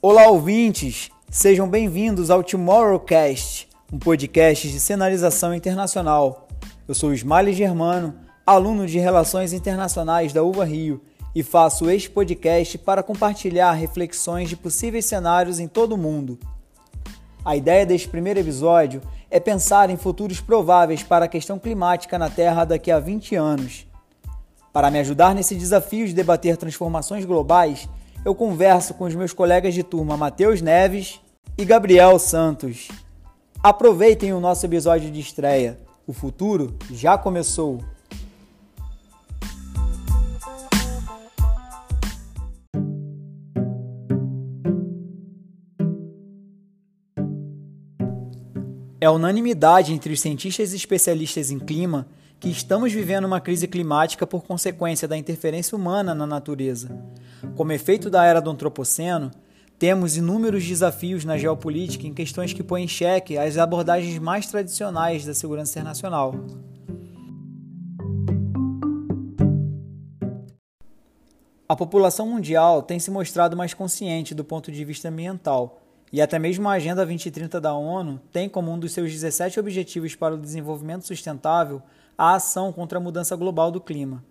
Olá, ouvintes! Sejam bem-vindos ao Tomorrowcast, um podcast de cenarização internacional. Eu sou Ismael Germano, aluno de Relações Internacionais da Uva Rio, e faço este podcast para compartilhar reflexões de possíveis cenários em todo o mundo. A ideia deste primeiro episódio é pensar em futuros prováveis para a questão climática na Terra daqui a 20 anos. Para me ajudar nesse desafio de debater transformações globais, eu converso com os meus colegas de turma Matheus Neves e Gabriel Santos. Aproveitem o nosso episódio de estreia. O futuro já começou. É unanimidade entre os cientistas e especialistas em clima que estamos vivendo uma crise climática por consequência da interferência humana na natureza. Como efeito da era do antropoceno, temos inúmeros desafios na geopolítica em questões que põem em xeque as abordagens mais tradicionais da segurança internacional. A população mundial tem se mostrado mais consciente do ponto de vista ambiental, e até mesmo a Agenda 2030 da ONU tem como um dos seus 17 Objetivos para o Desenvolvimento Sustentável a ação contra a mudança global do clima.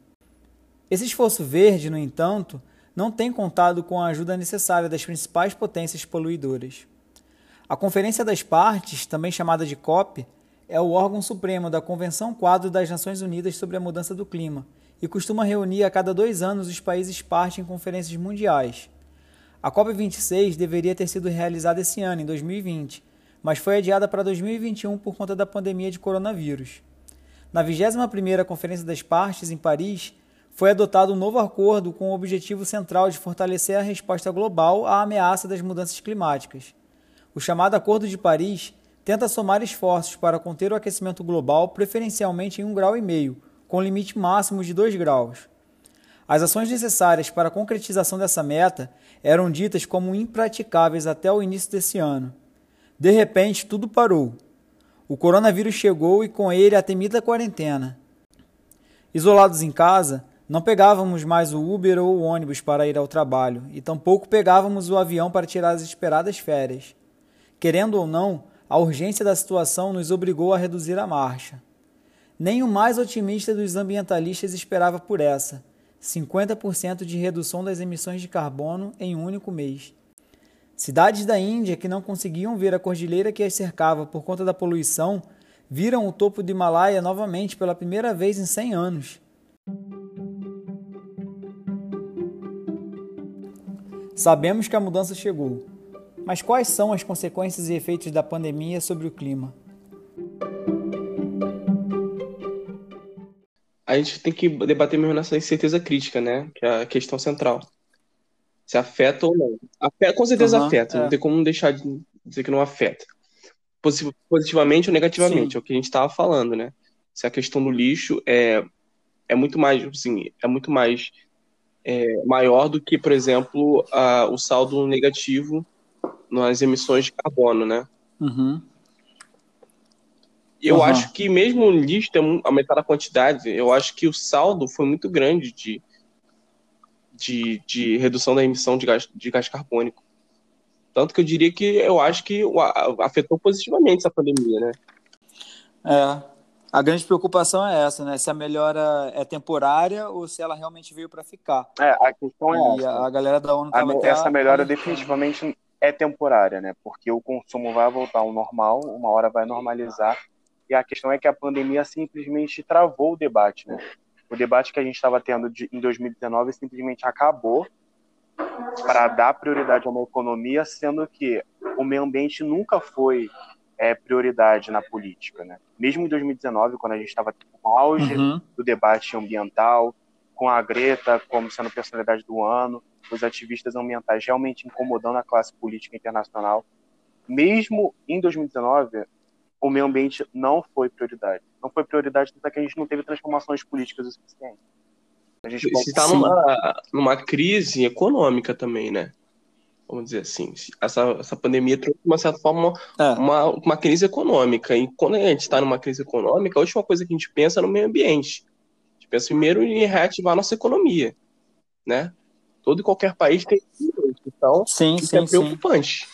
Esse esforço verde, no entanto, não tem contado com a ajuda necessária das principais potências poluidoras. A Conferência das Partes, também chamada de COP, é o órgão supremo da Convenção Quadro das Nações Unidas sobre a Mudança do Clima e costuma reunir a cada 2 anos os países partes em conferências mundiais. A COP26 deveria ter sido realizada esse ano, em 2020, mas foi adiada para 2021 por conta da pandemia de coronavírus. Na 21ª Conferência das Partes, em Paris, foi adotado um novo acordo com o objetivo central de fortalecer a resposta global à ameaça das mudanças climáticas. O chamado Acordo de Paris tenta somar esforços para conter o aquecimento global preferencialmente em 1,5 graus, com limite máximo de 2 graus. As ações necessárias para a concretização dessa meta eram ditas como impraticáveis até o início desse ano. De repente, tudo parou. O coronavírus chegou e com ele a temida quarentena. Isolados em casa, não pegávamos mais o Uber ou o ônibus para ir ao trabalho e tampouco pegávamos o avião para tirar as esperadas férias. Querendo ou não, a urgência da situação nos obrigou a reduzir a marcha. Nem o mais otimista dos ambientalistas esperava por essa, 50% de redução das emissões de carbono em um único mês. Cidades da Índia que não conseguiam ver a cordilheira que as cercava por conta da poluição viram o topo do Himalaia novamente pela primeira vez em 100 anos. Sabemos que a mudança chegou, mas quais são as consequências e efeitos da pandemia sobre o clima? A gente tem que debater mesmo nessa incerteza crítica, né? Que é a questão central. Se afeta ou não. Com certeza afeta. É. Não tem como deixar de dizer que não afeta. Positivamente ou negativamente. Sim. É o que a gente estava falando, né? Se a questão do lixo é muito mais, assim, maior do que, por exemplo, o saldo negativo nas emissões de carbono, né? Uhum. Eu acho que mesmo o lixo tem aumentado a quantidade, eu acho que o saldo foi muito grande de redução da emissão de gás carbônico. Tanto que eu diria que eu acho que afetou positivamente essa pandemia, né? A grande preocupação é essa, né? Se a melhora é temporária ou se ela realmente veio para ficar. A questão é essa. A galera da ONU estava até... Essa melhora definitivamente é temporária, né? Porque o consumo vai voltar ao normal, uma hora vai normalizar. E a questão é que a pandemia simplesmente travou o debate, né? O debate que a gente estava tendo em 2019 simplesmente acabou para dar prioridade a uma economia, sendo que o meio ambiente nunca foi prioridade na política, né? Mesmo em 2019, quando a gente estava no auge do debate ambiental, com a Greta como sendo personalidade do ano, os ativistas ambientais realmente incomodando a classe política internacional, mesmo em 2019... o meio ambiente não foi prioridade. Não foi prioridade, até que a gente não teve transformações políticas o suficiente. A gente está numa crise econômica também, né? Vamos dizer assim. Essa pandemia trouxe, de uma certa forma, uma crise econômica. E quando a gente está numa crise econômica, a última coisa que a gente pensa é no meio ambiente. A gente pensa primeiro em reativar a nossa economia, né? Todo e qualquer país tem Então, isso é preocupante.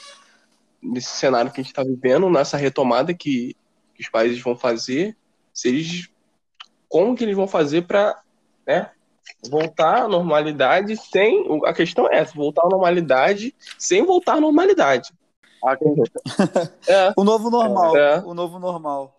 Nesse cenário que a gente está vivendo, nessa retomada que os países vão fazer, como que eles vão fazer para, né, voltar à normalidade sem... A questão é essa, voltar à normalidade sem voltar à normalidade. O novo normal. O novo normal.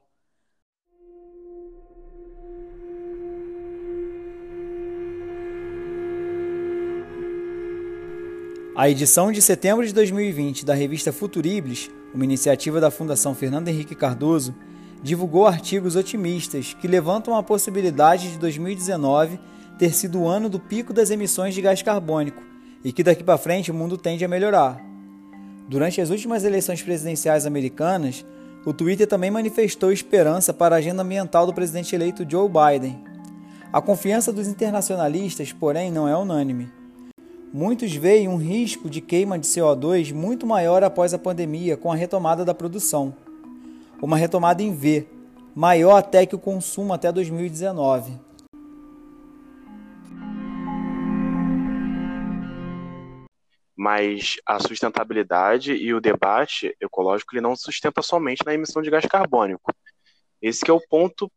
A edição de setembro de 2020 da revista Futuribles, uma iniciativa da Fundação Fernando Henrique Cardoso, divulgou artigos otimistas que levantam a possibilidade de 2019 ter sido o ano do pico das emissões de gás carbônico e que daqui para frente o mundo tende a melhorar. Durante as últimas eleições presidenciais americanas, o Twitter também manifestou esperança para a agenda ambiental do presidente eleito Joe Biden. A confiança dos internacionalistas, porém, não é unânime. Muitos veem um risco de queima de CO2 muito maior após a pandemia com a retomada da produção. Uma retomada em V, maior até que o consumo até 2019. Mas a sustentabilidade e o debate ecológico ele não se sustenta somente na emissão de gás carbônico. Esse que é o ponto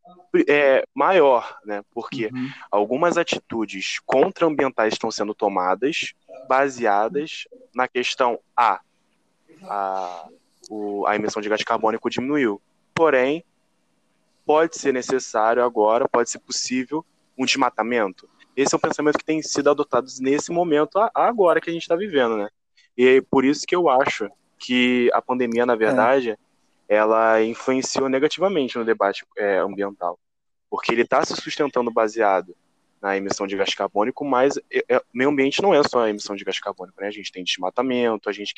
maior, né? Porque algumas atitudes contraambientais estão sendo tomadas baseadas na questão a emissão de gás carbônico diminuiu. Porém, pode ser necessário agora, pode ser possível, um desmatamento. Esse é um pensamento que tem sido adotado nesse momento, agora que a gente está vivendo, né? E é por isso que eu acho que a pandemia, na verdade... ela influenciou negativamente no debate ambiental, porque ele está se sustentando baseado na emissão de gás carbônico, mas o meio ambiente não é só a emissão de gás carbônico, né? A gente tem desmatamento, a gente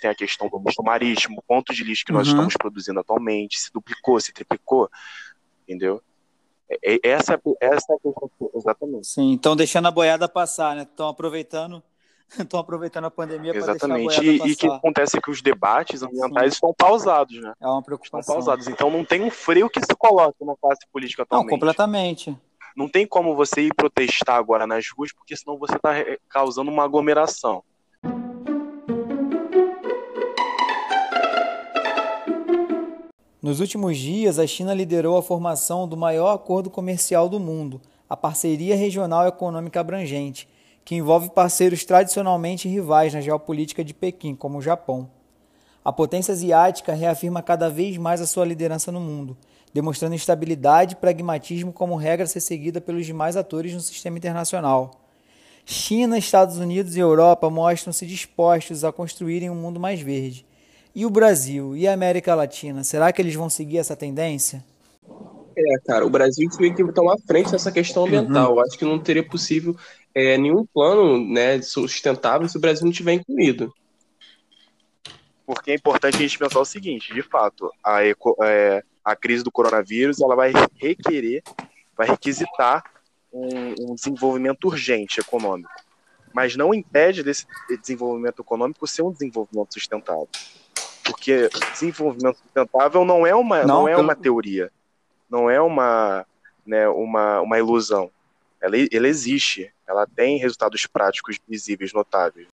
tem a questão do lixo marítimo, o quanto de lixo que nós estamos produzindo atualmente, se duplicou, se triplicou, entendeu? Essa é a questão, exatamente. Sim, estão deixando a boiada passar, né? Estão aproveitando a pandemia para deixar a boiada passar. Exatamente, e que acontece que os debates ambientais estão pausados, né? É uma preocupação. Estão pausados, então não tem um freio que se coloque na classe política atualmente. Não, completamente. Não tem como você ir protestar agora nas ruas, porque senão você está causando uma aglomeração. Nos últimos dias, a China liderou a formação do maior acordo comercial do mundo, a Parceria Regional Econômica Abrangente, que envolve parceiros tradicionalmente rivais na geopolítica de Pequim, como o Japão. A potência asiática reafirma cada vez mais a sua liderança no mundo, demonstrando estabilidade e pragmatismo como regra a ser seguida pelos demais atores no sistema internacional. China, Estados Unidos e Europa mostram-se dispostos a construírem um mundo mais verde. E o Brasil e a América Latina, será que eles vão seguir essa tendência? Cara, o Brasil tinha que tomar frente nessa questão ambiental. Eu acho que não teria possível nenhum plano, né, sustentável se o Brasil não tiver incluído. Porque é importante a gente pensar o seguinte, de fato, a crise do coronavírus ela vai requisitar um desenvolvimento urgente econômico, mas não impede desse desenvolvimento econômico ser um desenvolvimento sustentável. Porque desenvolvimento sustentável não é uma teoria. Não é uma ilusão. Ela existe. Ela tem resultados práticos visíveis, notáveis.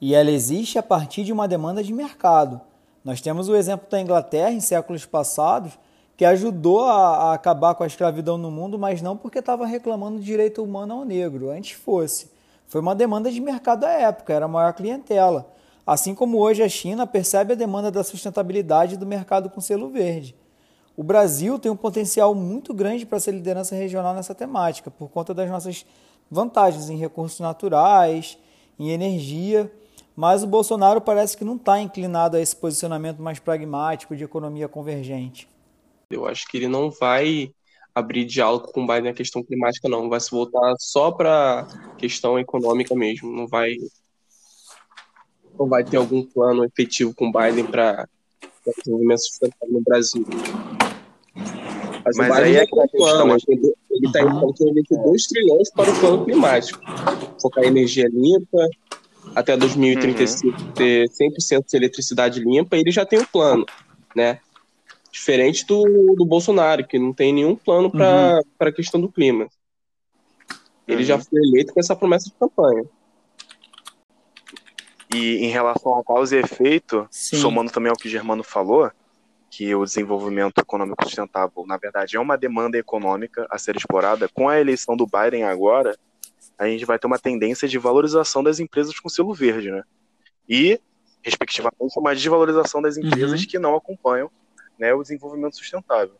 E ela existe a partir de uma demanda de mercado. Nós temos o exemplo da Inglaterra, em séculos passados, que ajudou a acabar com a escravidão no mundo, mas não porque estava reclamando de direito humano ao negro. Antes fosse. Foi uma demanda de mercado à época, era a maior clientela. Assim como hoje a China percebe a demanda da sustentabilidade do mercado com selo verde. O Brasil tem um potencial muito grande para ser liderança regional nessa temática, por conta das nossas vantagens em recursos naturais, em energia, mas o Bolsonaro parece que não está inclinado a esse posicionamento mais pragmático de economia convergente. Eu acho que ele não vai abrir diálogo com o Biden na questão climática, não. Vai se voltar só para a questão econômica mesmo. Não vai ter algum plano efetivo com o Biden para desenvolvimento sustentável no Brasil. Mas aí é que ele está investindo 2 trilhões para o plano climático. Focar em energia limpa, até 2035 ter 100% de eletricidade limpa, e ele já tem um plano, né? Diferente do Bolsonaro, que não tem nenhum plano para a questão do clima. Ele já foi eleito com essa promessa de campanha. E em relação a causa e efeito, sim, somando também ao que o Germano falou, que o desenvolvimento econômico sustentável, na verdade, é uma demanda econômica a ser explorada, com a eleição do Biden agora, a gente vai ter uma tendência de valorização das empresas com selo verde, né? E, respectivamente, uma desvalorização das empresas que não acompanham, né, o desenvolvimento sustentável.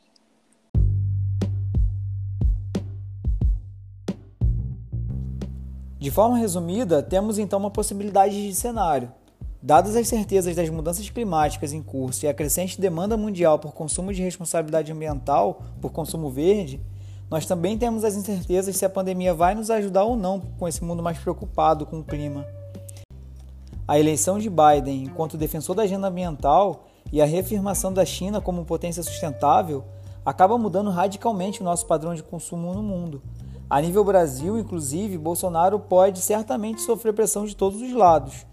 De forma resumida, temos então uma possibilidade de cenário. Dadas as certezas das mudanças climáticas em curso e a crescente demanda mundial por consumo de responsabilidade ambiental, por consumo verde, nós também temos as incertezas se a pandemia vai nos ajudar ou não com esse mundo mais preocupado com o clima. A eleição de Biden enquanto defensor da agenda ambiental e a reafirmação da China como potência sustentável acaba mudando radicalmente o nosso padrão de consumo no mundo. A nível Brasil, inclusive, Bolsonaro pode certamente sofrer pressão de todos os lados.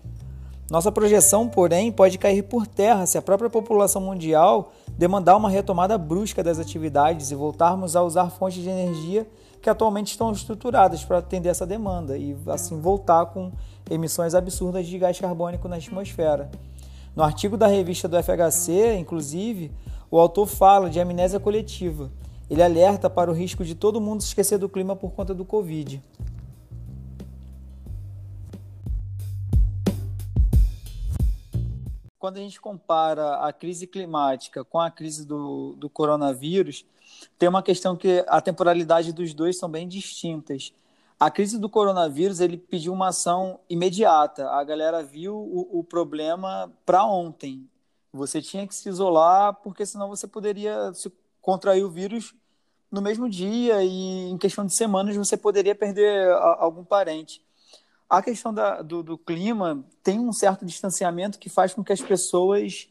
Nossa projeção, porém, pode cair por terra se a própria população mundial demandar uma retomada brusca das atividades e voltarmos a usar fontes de energia que atualmente estão estruturadas para atender essa demanda e, assim, voltar com emissões absurdas de gás carbônico na atmosfera. No artigo da revista do FHC, inclusive, o autor fala de amnésia coletiva. Ele alerta para o risco de todo mundo se esquecer do clima por conta do Covid. Quando a gente compara a crise climática com a crise do coronavírus, tem uma questão que a temporalidade dos dois são bem distintas. A crise do coronavírus, ele pediu uma ação imediata. A galera viu o problema para ontem. Você tinha que se isolar, porque senão você poderia se contrair o vírus no mesmo dia e em questão de semanas você poderia perder algum parente. A questão do clima tem um certo distanciamento que faz com que as pessoas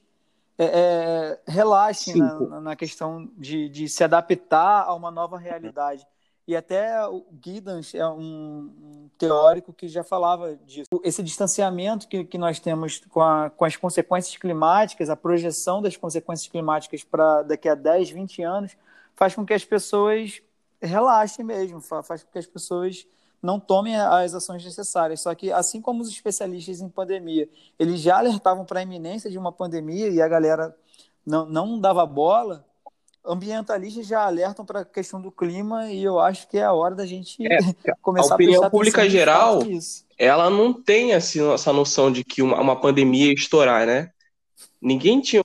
relaxem na questão de se adaptar a uma nova realidade. E até o Giddens é um teórico que já falava disso. Esse distanciamento que nós temos com as consequências climáticas, a projeção das consequências climáticas para daqui a 10, 20 anos, faz com que as pessoas relaxem mesmo, faz com que as pessoas não tomem as ações necessárias. Só que, assim como os especialistas em pandemia, eles já alertavam para a iminência de uma pandemia e a galera não dava bola, ambientalistas já alertam para a questão do clima e eu acho que é a hora da gente começar a prestar atenção. A opinião pública geral, ela não tem assim, essa noção de que uma pandemia ia estourar, né? Ninguém tinha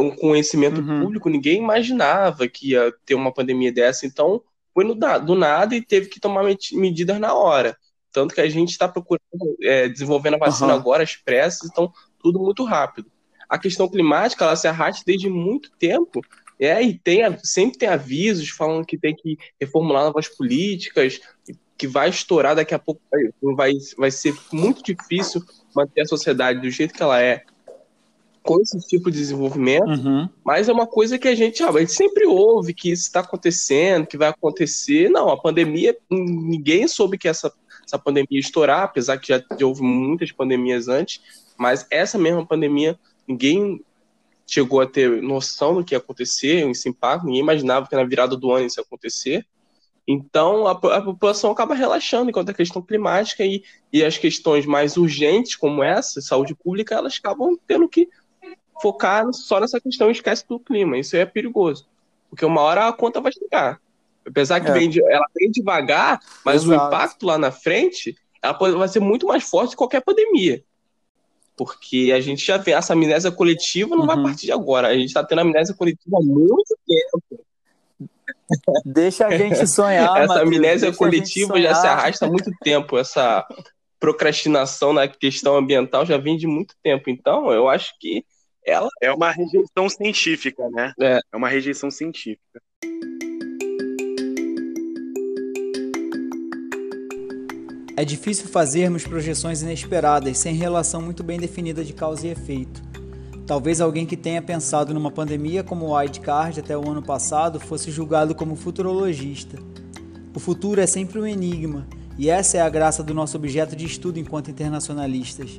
um conhecimento público, ninguém imaginava que ia ter uma pandemia dessa, então foi do nada e teve que tomar medidas na hora. Tanto que a gente está procurando, desenvolvendo a vacina agora, às pressas, então tudo muito rápido. A questão climática, ela se arrasta desde muito tempo, e sempre tem avisos falando que tem que reformular novas políticas, que vai estourar daqui a pouco, vai ser muito difícil manter a sociedade do jeito que ela é, com esse tipo de desenvolvimento, mas é uma coisa que a gente sempre ouve que isso está acontecendo, que vai acontecer. Não, a pandemia, ninguém soube que essa pandemia ia estourar, apesar que já houve muitas pandemias antes, mas essa mesma pandemia, ninguém chegou a ter noção do que ia acontecer, esse impacto, ninguém imaginava que na virada do ano isso ia acontecer. Então, a população acaba relaxando enquanto a questão climática e as questões mais urgentes como essa, saúde pública, elas acabam tendo que focar só nessa questão e esquece do clima. Isso aí é perigoso, porque uma hora a conta vai chegar. Apesar que ela vem devagar, mas o impacto lá na frente ela vai ser muito mais forte que qualquer pandemia. Porque a gente já vê essa amnésia coletiva, não vai partir de agora. A gente está tendo amnésia coletiva há muito tempo. Deixa a gente sonhar, essa amnésia coletiva já se arrasta há muito tempo. Essa procrastinação na questão ambiental já vem de muito tempo. Então, eu acho que ela... É uma rejeição científica, né? É uma rejeição científica. É difícil fazermos projeções inesperadas sem relação muito bem definida de causa e efeito. Talvez alguém que tenha pensado numa pandemia como o wildcard até o ano passado fosse julgado como futurologista. O futuro é sempre um enigma, e essa é a graça do nosso objeto de estudo enquanto internacionalistas.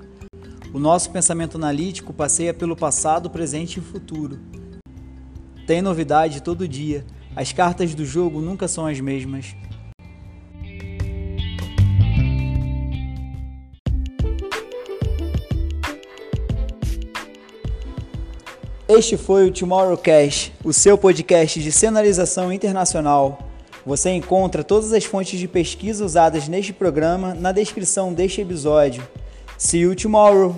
O nosso pensamento analítico passeia pelo passado, presente e futuro. Tem novidade todo dia. As cartas do jogo nunca são as mesmas. Este foi o Tomorrowcast, o seu podcast de cenarização internacional. Você encontra todas as fontes de pesquisa usadas neste programa na descrição deste episódio. See you tomorrow!